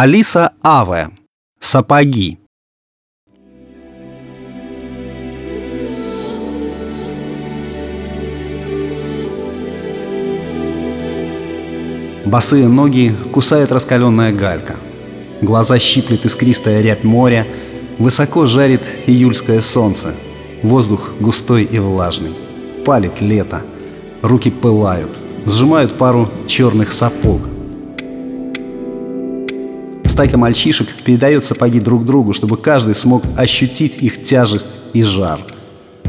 Алиса Аве. Сапоги. Босые ноги кусает раскаленная галька. Глаза щиплет искристая рябь моря. Высоко жарит июльское солнце. Воздух густой и влажный. Палит лето. Руки пылают. Сжимают пару черных сапог. Стайка мальчишек передает сапоги друг другу, чтобы каждый смог ощутить их тяжесть и жар.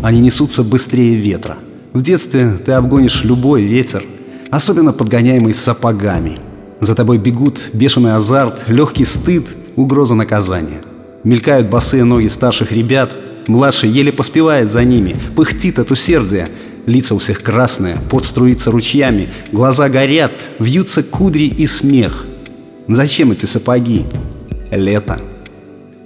Они несутся быстрее ветра. В детстве ты обгонишь любой ветер, особенно подгоняемый сапогами. За тобой бегут бешеный азарт, легкий стыд, угроза наказания. Мелькают босые ноги старших ребят, младший еле поспевает за ними, пыхтит от усердия. Лица у всех красные, пот струится ручьями, глаза горят, вьются кудри и смех. Зачем эти сапоги? Лето.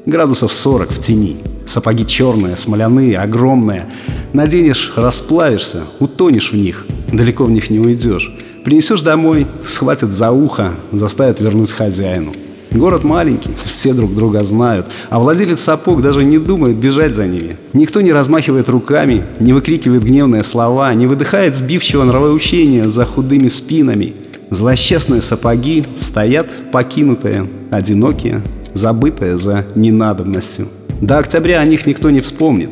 Градусов 40 в тени. Сапоги черные, смоляные, огромные. Наденешь, расплавишься, утонешь в них. Далеко в них не уйдешь. Принесешь домой, схватят за ухо, заставят вернуть хозяину. Город маленький, все друг друга знают, а владелец сапог даже не думает бежать за ними. Никто не размахивает руками, не выкрикивает гневные слова, не выдыхает сбивчивого нравоучения за худыми спинами. Злосчастные сапоги стоят покинутые, одинокие, забытые за ненадобностью. До октября о них никто не вспомнит.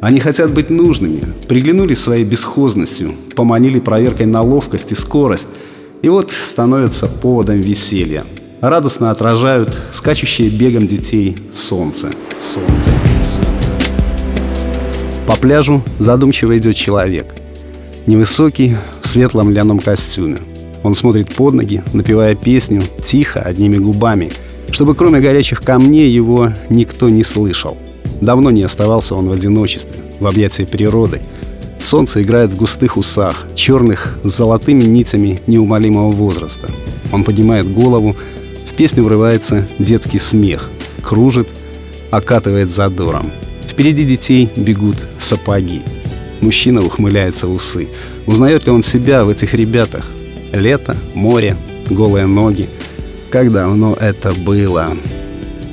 Они хотят быть нужными, приглянулись своей бесхозностью, поманили проверкой на ловкость и скорость, и вот становятся поводом веселья. Радостно отражают скачущие бегом детей солнце. По пляжу задумчиво идет человек. Невысокий, в светлом льняном костюме. Он смотрит под ноги, напевая песню, тихо, одними губами, чтобы кроме горячих камней его никто не слышал. Давно не оставался он в одиночестве, в объятии природы. Солнце играет в густых усах, черных, с золотыми нитями неумолимого возраста. Он поднимает голову, в песню врывается детский смех, кружит, окатывает задором. Впереди детей бегут сапоги. Мужчина ухмыляется в усы. Узнает ли он себя в этих ребятах? Лето, море, голые ноги. Как давно это было?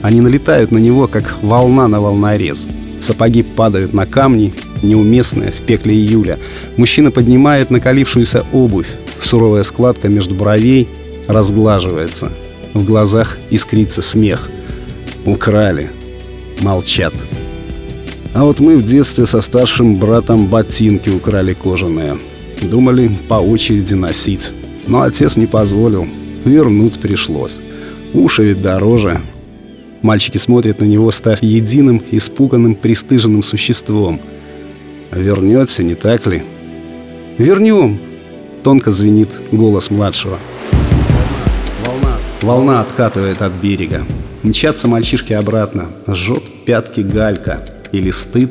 Они налетают на него, как волна на волнорез. Сапоги падают на камни, неуместные в пекле июля. Мужчина поднимает накалившуюся обувь. Суровая складка между бровей разглаживается. В глазах искрится смех. Украли. Молчат. А вот мы в детстве со старшим братом ботинки украли кожаные. Думали по очереди носить. Но отец не позволил. Вернуть пришлось. Уши ведь дороже. Мальчики смотрят на него, став единым, испуганным, пристыженным существом. Вернется, не так ли? Вернем! Тонко звенит голос младшего. Волна откатывает от берега. Мчатся мальчишки обратно. Жжет пятки галька. Или стыд.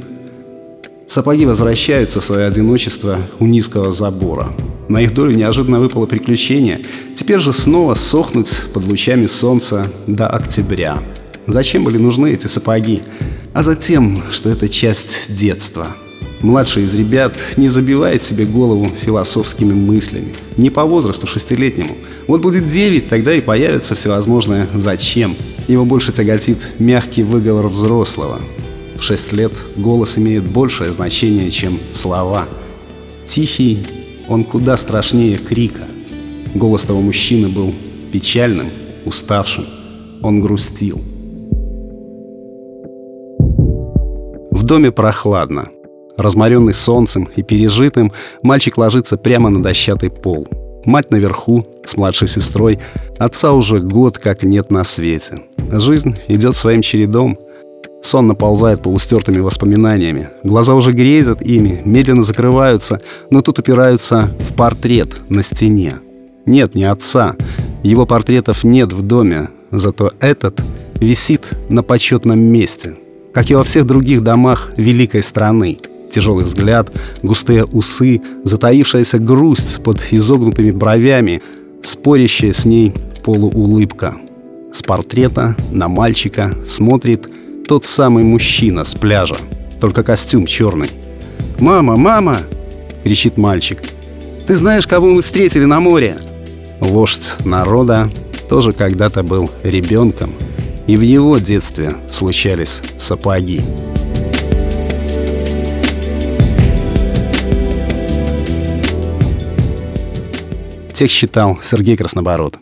Сапоги возвращаются в свое одиночество у низкого забора. На их долю неожиданно выпало приключение. Теперь же снова сохнуть под лучами солнца до октября. Зачем были нужны эти сапоги? А затем, что это часть детства. Младший из ребят не забивает себе голову философскими мыслями. Не по возрасту шестилетнему. Вот будет 9, тогда и появится всевозможное «зачем?». Его больше тяготит мягкий выговор взрослого. В 6 лет голос имеет большее значение, чем слова. Тихий, он куда страшнее крика. Голос того мужчины был печальным, уставшим. Он грустил. В доме прохладно. Разморенный солнцем и пережитым, мальчик ложится прямо на дощатый пол. Мать наверху, с младшей сестрой, отца уже год как нет на свете. Жизнь идет своим чередом. Сон наползает полустертыми воспоминаниями. Глаза уже грезят ими, медленно закрываются, но тут упираются в портрет на стене. Нет, не отца. Его портретов нет в доме, зато этот висит на почетном месте, как и во всех других домах великой страны. Тяжелый взгляд, густые усы, затаившаяся грусть под изогнутыми бровями, спорящая с ней полуулыбка. С портрета на мальчика смотрит тот самый мужчина с пляжа, только костюм черный. «Мама, мама!» — кричит мальчик. «Ты знаешь, кого мы встретили на море?» Вождь народа тоже когда-то был ребенком, и в его детстве случались сапоги. Текст читал Сергей Краснобород.